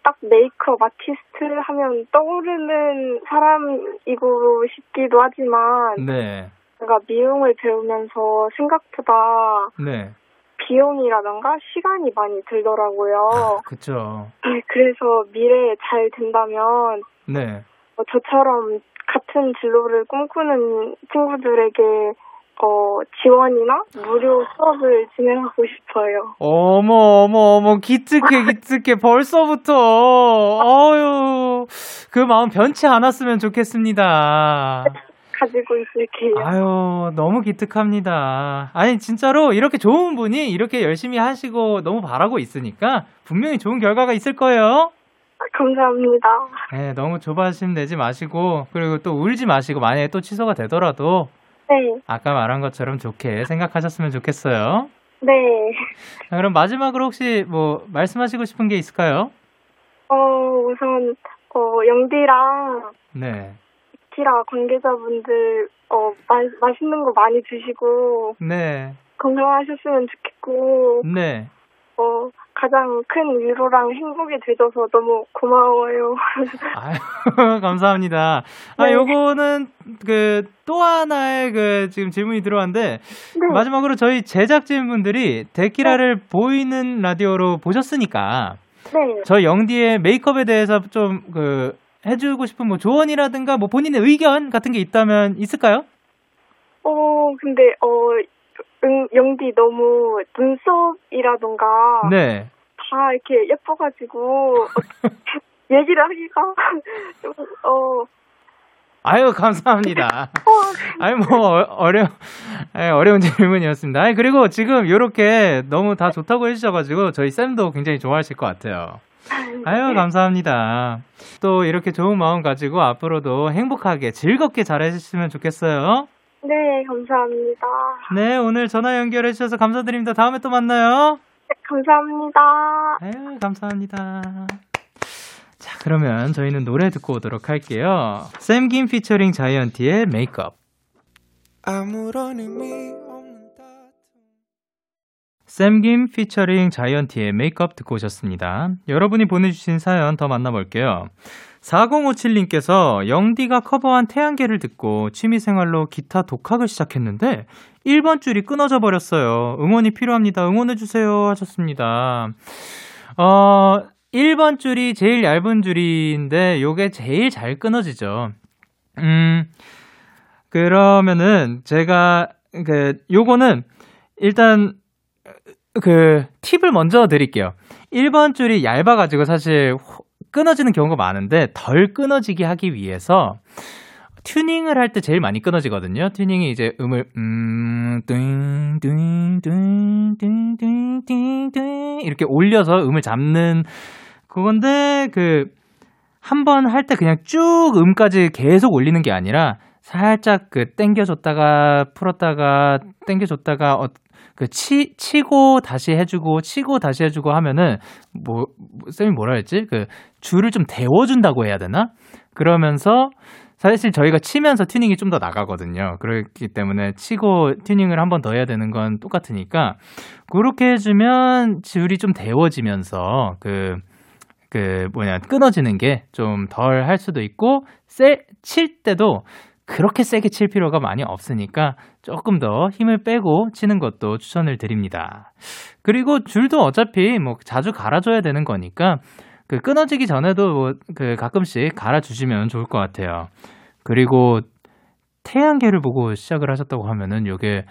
딱 메이크업 아티스트 하면 떠오르는 사람이고 싶기도 하지만 네. 제가 미용을 배우면서 생각보다 네. 비용이라던가 시간이 많이 들더라고요. 그렇죠. 그래서 미래에 잘 된다면 네. 저처럼 같은 진로를 꿈꾸는 친구들에게 지원이나 무료 수업을 진행하고 싶어요. 어머 기특해 벌써부터 어유 그 마음 변치 않았으면 좋겠습니다. 가지고 있을게요. 아유, 너무 기특합니다. 아니, 진짜로 이렇게 좋은 분이 이렇게 열심히 하시고 너무 바라고 있으니까 분명히 좋은 결과가 있을 거예요. 감사합니다. 네, 너무 조바심 내지 마시고 그리고 또 울지 마시고 만약에 또 취소가 되더라도 네. 아까 말한 것처럼 좋게 생각하셨으면 좋겠어요. 네. 자, 그럼 마지막으로 혹시 뭐 말씀하시고 싶은 게 있을까요? 우선 영디랑 네. 키라 관계자분들 맛있는 거 많이 드시고 네. 건강하셨으면 좋겠고 네. 가장 큰 위로랑 행복이 되줘서 너무 고마워요. 아유, 감사합니다. 네. 요거는 그 또 하나의 그 지금 질문이 들어왔는데 네. 마지막으로 저희 제작진분들이 데키라를 네. 보이는 라디오로 보셨으니까 네. 저 영디의 메이크업에 대해서 좀 그 해주고 싶은 뭐 조언이라든가 뭐 본인의 의견 같은 게 있다면 있을까요? 근데 영디 너무 눈썹이라든가 네. 다 이렇게 예뻐가지고 얘기를 하기가 아유, 감사합니다. 아니, 어려운 질문이었습니다. 아니, 그리고 지금 요렇게 너무 다 좋다고 해주셔가지고 저희 쌤도 굉장히 좋아하실 것 같아요. 아유, 감사합니다. 또 이렇게 좋은 마음 가지고 앞으로도 행복하게 즐겁게 잘해주시면 좋겠어요. 네, 감사합니다. 네, 오늘 전화 연결해 주셔서 감사드립니다. 다음에 또 만나요. 네, 감사합니다. 아유, 감사합니다. 자, 그러면 저희는 노래 듣고 오도록 할게요. 샘김 피처링 자이언티의 메이크업. 아무런 의미 샘김 피처링 자이언티의 메이크업 듣고 오셨습니다. 여러분이 보내주신 사연 더 만나볼게요. 4057님께서 영디가 커버한 태양계를 듣고 취미생활로 기타 독학을 시작했는데 1번 줄이 끊어져 버렸어요. 응원이 필요합니다. 응원해주세요 하셨습니다. 1번 줄이 제일 얇은 줄인데 요게 제일 잘 끊어지죠. 그러면은 제가 요거는 일단 팁을 먼저 드릴게요. 1번 줄이 얇아가지고 사실 끊어지는 경우가 많은데 덜 끊어지게 하기 위해서 튜닝을 할 때 제일 많이 끊어지거든요. 튜닝이 이제 음을 이렇게 올려서 음을 잡는 그건데 그 한 번 할 때 그냥 쭉 음까지 계속 올리는 게 아니라 살짝 그 땡겨줬다가 풀었다가 땡겨줬다가 그 치고 다시 해주고 치고 다시 해주고 하면은 뭐 쌤이 뭐라 했지? 그 줄을 좀 데워준다고 해야 되나? 그러면서 사실 저희가 치면서 튜닝이 좀 더 나가거든요. 그렇기 때문에 치고 튜닝을 한 번 더 해야 되는 건 똑같으니까 그렇게 해주면 줄이 좀 데워지면서 끊어지는 게 좀 덜 할 수도 있고 칠 때도 그렇게 세게 칠 필요가 많이 없으니까 조금 더 힘을 빼고 치는 것도 추천을 드립니다. 그리고 줄도 어차피 뭐 자주 갈아줘야 되는 거니까 그 끊어지기 전에도 뭐 그 가끔씩 갈아주시면 좋을 것 같아요. 그리고 태양계를 보고 시작을 하셨다고 하면은 요게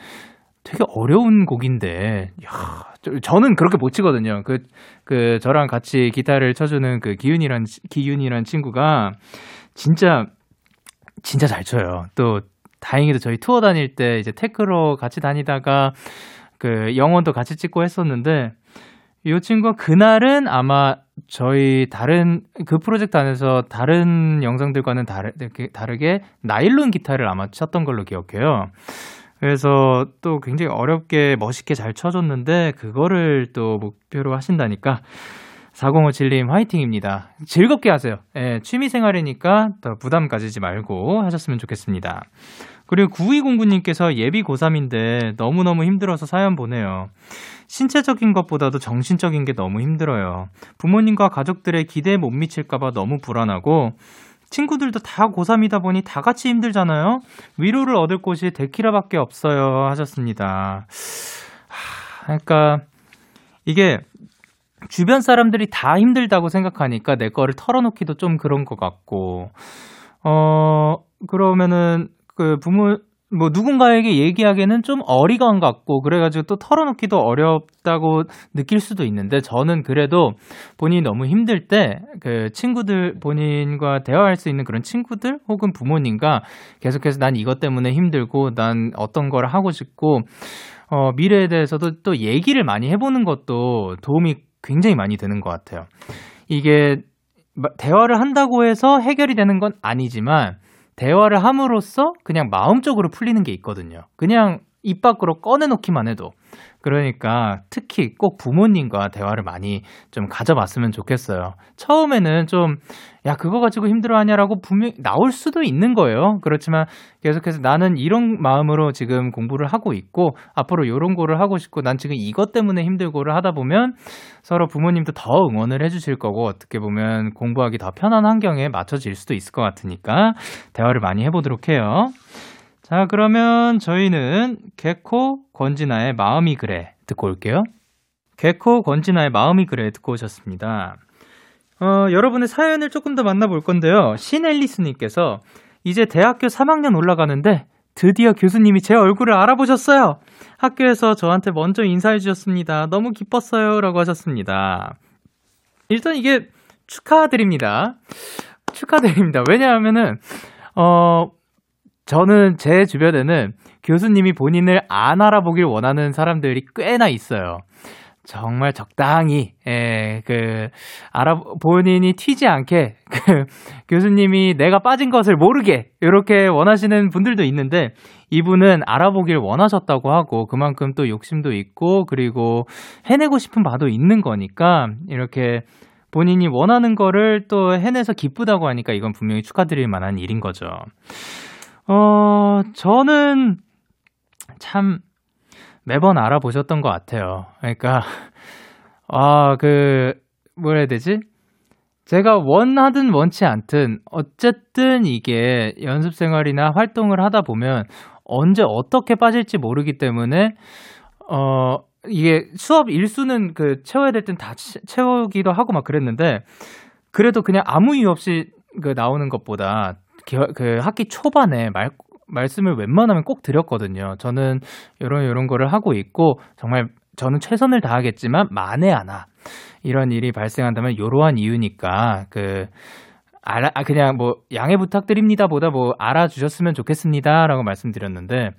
되게 어려운 곡인데, 야, 저는 그렇게 못 치거든요. 저랑 같이 기타를 쳐주는 그 기윤이란 친구가 진짜 잘 쳐요. 또 다행히도 저희 투어 다닐 때 이제 테크로 같이 다니다가 그 영원도 같이 찍고 했었는데 이 친구가 그날은 아마 저희 다른 그 프로젝트 안에서 다른 영상들과는 다르게 나일론 기타를 아마 쳤던 걸로 기억해요. 그래서 또 굉장히 어렵게 멋있게 잘 쳐줬는데 그거를 또 목표로 하신다니까 4057님 화이팅입니다. 즐겁게 하세요. 예, 취미생활이니까 더 부담 가지지 말고 하셨으면 좋겠습니다. 그리고 9209님께서 예비 고3인데 너무너무 힘들어서 사연 보내요. 신체적인 것보다도 정신적인 게 너무 힘들어요. 부모님과 가족들의 기대에 못 미칠까봐 너무 불안하고 친구들도 다 고3이다 보니 다 같이 힘들잖아요. 위로를 얻을 곳이 데키라밖에 없어요. 하셨습니다. 그러니까 이게 주변 사람들이 다 힘들다고 생각하니까 내 거를 털어놓기도 좀 그런 것 같고, 그러면은 그 누군가에게 얘기하기에는 좀 어리광 같고 그래가지고 또 털어놓기도 어렵다고 느낄 수도 있는데 저는 그래도 본인이 너무 힘들 때 그 친구들 본인과 대화할 수 있는 그런 친구들 혹은 부모님과 계속해서 난 이것 때문에 힘들고 난 어떤 걸 하고 싶고 미래에 대해서도 또 얘기를 많이 해보는 것도 도움이 굉장히 많이 되는 것 같아요. 이게 대화를 한다고 해서 해결이 되는 건 아니지만 대화를 함으로써 그냥 마음적으로 풀리는 게 있거든요. 그냥 입 밖으로 꺼내놓기만 해도. 그러니까 특히 꼭 부모님과 대화를 많이 좀 가져봤으면 좋겠어요. 처음에는 좀 야 그거 가지고 힘들어하냐라고 분명히 나올 수도 있는 거예요. 그렇지만 계속해서 나는 이런 마음으로 지금 공부를 하고 있고 앞으로 이런 거를 하고 싶고 난 지금 이것 때문에 힘들고를 하다 보면 서로 부모님도 더 응원을 해주실 거고 어떻게 보면 공부하기 더 편한 환경에 맞춰질 수도 있을 것 같으니까 대화를 많이 해보도록 해요. 자, 그러면 저희는 개코 권진아의 마음이 그래 듣고 올게요. 개코 권진아의 마음이 그래 듣고 오셨습니다. 여러분의 사연을 조금 더 만나볼 건데요. 신앨리스님께서 이제 대학교 3학년 올라가는데 드디어 교수님이 제 얼굴을 알아보셨어요. 학교에서 저한테 먼저 인사해 주셨습니다. 너무 기뻤어요. 라고 하셨습니다. 일단 이게 축하드립니다. 왜냐하면은 저는 제 주변에는 교수님이 본인을 안 알아보길 원하는 사람들이 꽤나 있어요. 정말 적당히 본인이 튀지 않게 교수님이 내가 빠진 것을 모르게 이렇게 원하시는 분들도 있는데 이분은 알아보길 원하셨다고 하고 그만큼 또 욕심도 있고 그리고 해내고 싶은 바도 있는 거니까 이렇게 본인이 원하는 거를 또 해내서 기쁘다고 하니까 이건 분명히 축하드릴 만한 일인 거죠. 저는 참 매번 알아보셨던 것 같아요. 그러니까, 뭐라 해야 되지? 제가 원하든 원치 않든, 어쨌든 이게 연습 생활이나 활동을 하다 보면 언제 어떻게 빠질지 모르기 때문에, 이게 수업 일수는 그 채워야 될 땐 다 채우기도 하고 막 그랬는데, 그래도 그냥 아무 이유 없이 그 나오는 것보다, 학기 초반에 말씀을 웬만하면 꼭 드렸거든요. 저는 이런 거를 하고 있고 정말 저는 최선을 다하겠지만 만에 하나 이런 일이 발생한다면 이러한 이유니까 그냥 뭐 양해 부탁드립니다 보다 뭐 알아주셨으면 좋겠습니다 라고 말씀드렸는데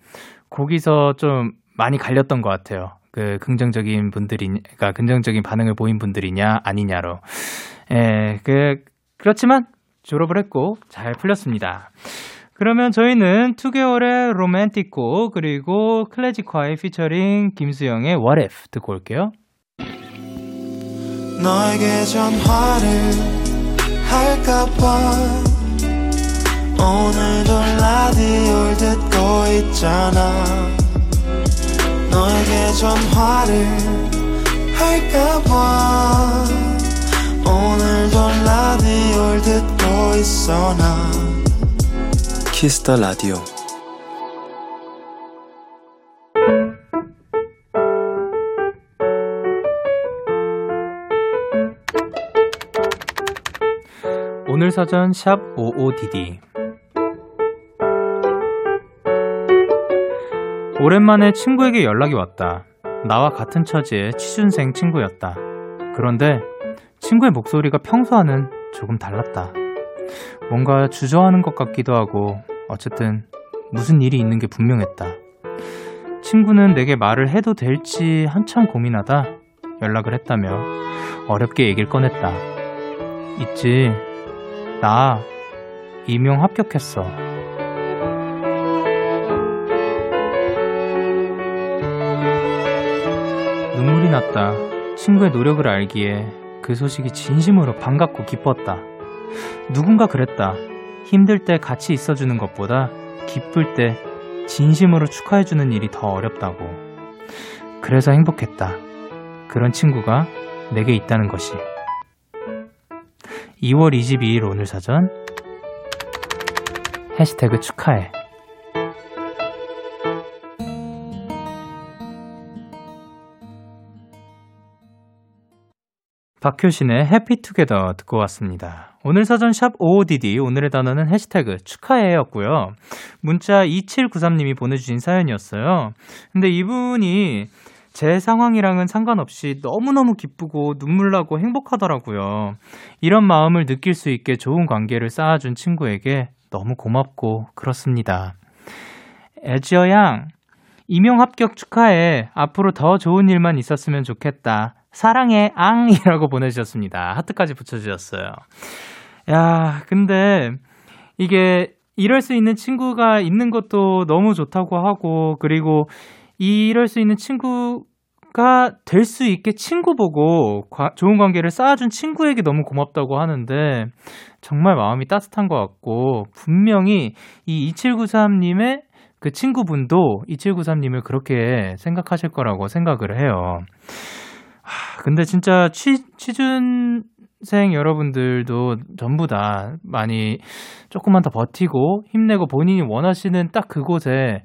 거기서 좀 많이 갈렸던 것 같아요. 그 긍정적인 분들이, 그러니까 긍정적인 반응을 보인 분들이냐 아니냐로. 예, 그렇지만 졸업을 했고 잘 풀렸습니다. 그러면 저희는 2개월의 로맨틱 곡 그리고 클래지콰이 피처링 김수영의 What If 듣고 올게요. 너에게 전화를 할까봐 오늘도 라디오를 듣고 있잖아. 너에게 전화를 할까봐 오늘도 라디오를 듣고 있어 나. Kiss the radio. 오늘 사전 샵 55DD. 오랜만에 친구에게 연락이 왔다. 나와 같은 처지의 취준생 친구였다. 그런데 친구의 목소리가 평소와는 조금 달랐다. 뭔가 주저하는 것 같기도 하고 어쨌든 무슨 일이 있는 게 분명했다. 친구는 내게 말을 해도 될지 한참 고민하다 연락을 했다며 어렵게 얘기를 꺼냈다. 있지, 나 임용 합격했어. 눈물이 났다. 친구의 노력을 알기에 그 소식이 진심으로 반갑고 기뻤다. 누군가 그랬다. 힘들 때 같이 있어주는 것보다 기쁠 때 진심으로 축하해주는 일이 더 어렵다고. 그래서 행복했다. 그런 친구가 내게 있다는 것이. 2월 22일 오늘 사전 해시태그 축하해. 박효신의 해피투게더 듣고 왔습니다. 오늘 사전 샵 55DD 오늘의 단어는 해시태그 축하해였고요. 문자 2793님이 보내주신 사연이었어요. 근데 이분이 제 상황이랑은 상관없이 너무너무 기쁘고 눈물 나고 행복하더라고요. 이런 마음을 느낄 수 있게 좋은 관계를 쌓아준 친구에게 너무 고맙고 그렇습니다. 애지어 양, 임용 합격 축하해. 앞으로 더 좋은 일만 있었으면 좋겠다. 사랑해, 앙이라고 보내주셨습니다. 하트까지 붙여주셨어요. 야, 근데 이게 이럴 수 있는 친구가 있는 것도 너무 좋다고 하고, 그리고 이럴 수 있는 친구가 될 수 있게 친구 보고 좋은 관계를 쌓아준 친구에게 너무 고맙다고 하는데 정말 마음이 따뜻한 것 같고, 분명히 이 2793님의 그 친구분도 2793님을 그렇게 생각하실 거라고 생각을 해요. 근데 진짜 취준생 여러분들도 전부 다 많이 조금만 더 버티고 힘내고 본인이 원하시는 딱 그곳에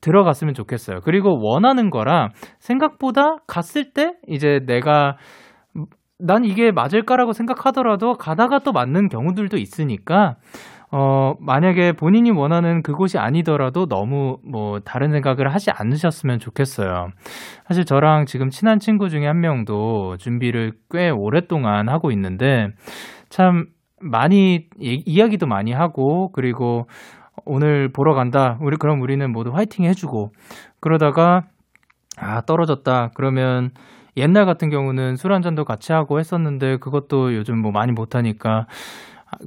들어갔으면 좋겠어요. 그리고 원하는 거랑 생각보다 갔을 때 이제 내가 난 이게 맞을까라고 생각하더라도 가다가 또 맞는 경우들도 있으니까 만약에 본인이 원하는 그곳이 아니더라도 너무 뭐 다른 생각을 하지 않으셨으면 좋겠어요. 사실 저랑 지금 친한 친구 중에 한 명도 준비를 꽤 오랫동안 하고 있는데 참 많이 이야기도 많이 하고, 그리고 오늘 보러 간다. 그럼 우리는 모두 화이팅 해주고, 그러다가 떨어졌다. 그러면 옛날 같은 경우는 술 한잔도 같이 하고 했었는데 그것도 요즘 뭐 많이 못하니까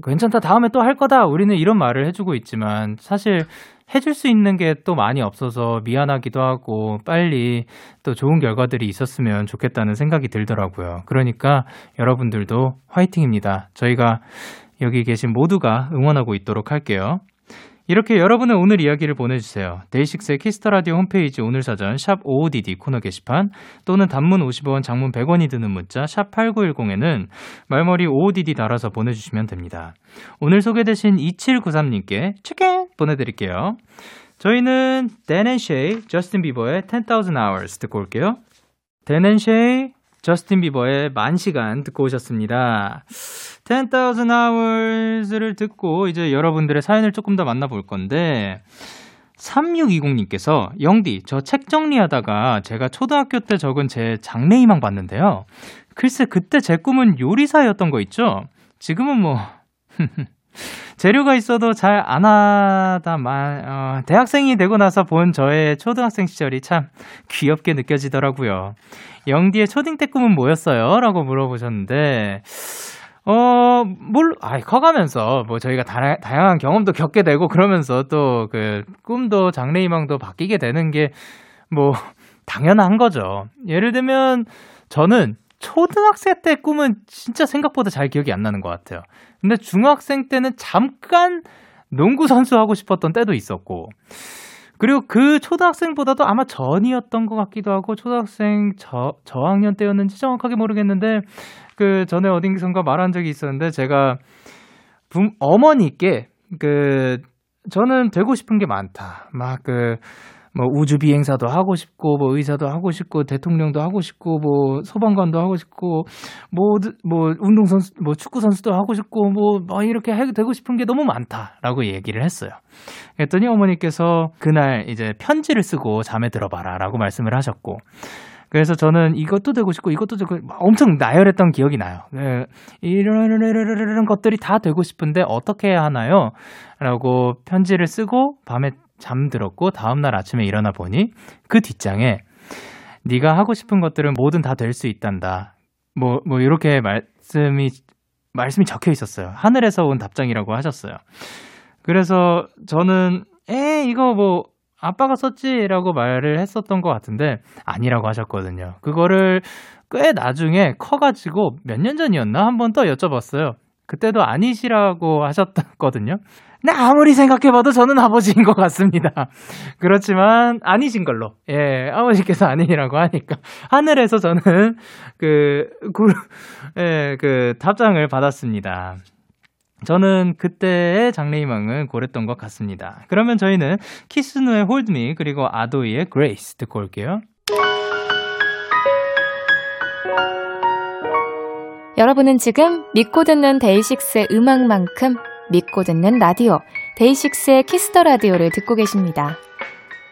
괜찮다, 다음에 또 할 거다, 우리는 이런 말을 해주고 있지만 사실 해줄 수 있는 게 또 많이 없어서 미안하기도 하고 빨리 또 좋은 결과들이 있었으면 좋겠다는 생각이 들더라고요. 그러니까 여러분들도 화이팅입니다. 저희가 여기 계신 모두가 응원하고 있도록 할게요. 이렇게 여러분의 오늘 이야기를 보내주세요. 데이식스의 키스터라디오 홈페이지 오늘 사전 샵 55DD 코너 게시판 또는 단문 50원, 장문 100원이 드는 문자 샵 8910에는 말머리 55DD 달아서 보내주시면 됩니다. 오늘 소개되신 2793님께 치킨 보내드릴게요. 저희는 Dan and Shay, 저스틴 비버의 10,000 Hours 듣고 올게요. Dan and Shay, 저스틴 비버의 10,000시간 듣고 오셨습니다. 10,000 hours를 듣고 이제 여러분들의 사연을 조금 더 만나볼 건데, 3620님께서 영디, 저 책 정리하다가 제가 초등학교 때 적은 제 장래희망 봤는데요. 글쎄, 그때 제 꿈은 요리사였던 거 있죠? 지금은 뭐 재료가 있어도 잘 안 하다만 대학생이 되고 나서 본 저의 초등학생 시절이 참 귀엽게 느껴지더라고요. 영디의 초딩 때 꿈은 뭐였어요? 라고 물어보셨는데 커가면서 뭐 저희가 다양한 경험도 겪게 되고 그러면서 또 그 꿈도 장래희망도 바뀌게 되는 게 뭐 당연한 거죠. 예를 들면 저는 초등학생 때 꿈은 진짜 생각보다 잘 기억이 안 나는 것 같아요. 근데 중학생 때는 잠깐 농구 선수 하고 싶었던 때도 있었고, 그리고 그 초등학생보다도 아마 전이었던 것 같기도 하고, 초등학생 저학년 때였는지 정확하게 모르겠는데 그 전에 어딘가 말한 적이 있었는데, 제가 어머니께 그 저는 되고 싶은 게 많다, 막 그 뭐 우주 비행사도 하고 싶고, 뭐 의사도 하고 싶고, 대통령도 하고 싶고, 뭐 소방관도 하고 싶고, 뭐 운동 선수, 뭐 축구 선수도 하고 싶고, 뭐 이렇게 되고 싶은 게 너무 많다라고 얘기를 했어요. 그랬더니 어머니께서 그날 이제 편지를 쓰고 잠에 들어봐라라고 말씀을 하셨고, 그래서 저는 이것도 되고 싶고 이것도 되고 엄청 나열했던 기억이 나요. 이런 것들이 다 되고 싶은데 어떻게 해야 하나요? 라고 편지를 쓰고 밤에 잠들었고, 다음날 아침에 일어나 보니 그 뒷장에 네가 하고 싶은 것들은 뭐든 다 될 수 있단다, 뭐 이렇게 말씀이 적혀 있었어요. 하늘에서 온 답장이라고 하셨어요. 그래서 저는 이거 뭐 아빠가 썼지? 라고 말을 했었던 것 같은데 아니라고 하셨거든요. 그거를 꽤 나중에 커가지고 몇 년 전이었나? 한 번 더 여쭤봤어요. 그때도 아니시라고 하셨거든요. 아무리 생각해봐도 저는 아버지인 것 같습니다. 그렇지만 아니신 걸로. 예, 아버지께서 아니라고 하니까 하늘에서 저는 그 답장을 받았습니다. 저는 그때의 장래희망은 고랬던 것 같습니다. 그러면 저희는 키스누의 Hold Me 그리고 아도이의 Grace 듣고 올게요. 여러분은 지금 믿고 듣는 데이식스의 음악만큼 믿고 듣는 라디오, 데이식스의 키스 더 라디오를 듣고 계십니다.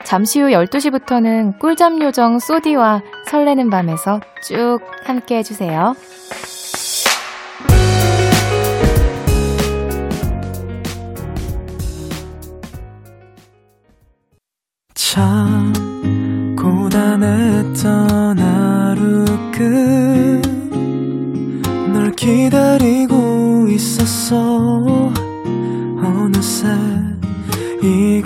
잠시 후 12시부터는 꿀잠 요정 소디와 설레는 밤에서 쭉 함께 해주세요. 참 고단했던 하루 끝 널 기다리고 있었어. 어느새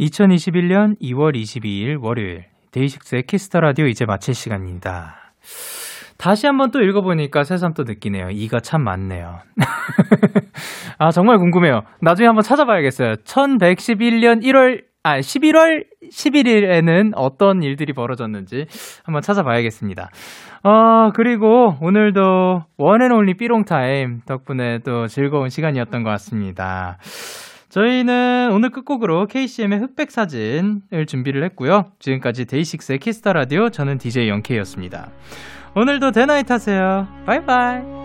2021년 2월 22일 월요일, 데이식스의 키스 더 라디오 이제 마칠 시간입니다. 다시 한번 또 읽어보니까 새삼 또 느끼네요. 이가 참 많네요. 아, 정말 궁금해요. 나중에 한번 찾아봐야겠어요. 1111년 11월 11일에는 어떤 일들이 벌어졌는지 한번 찾아봐야겠습니다. 그리고 오늘도 원앤올리 삐롱타임 덕분에 또 즐거운 시간이었던 것 같습니다. 저희는 오늘 끝곡으로 KCM의 흑백사진을 준비를 했고요. 지금까지 데이식스의 키스타라디오, 저는 DJ 영케이였습니다. 오늘도 대나잇 하세요. 바이바이.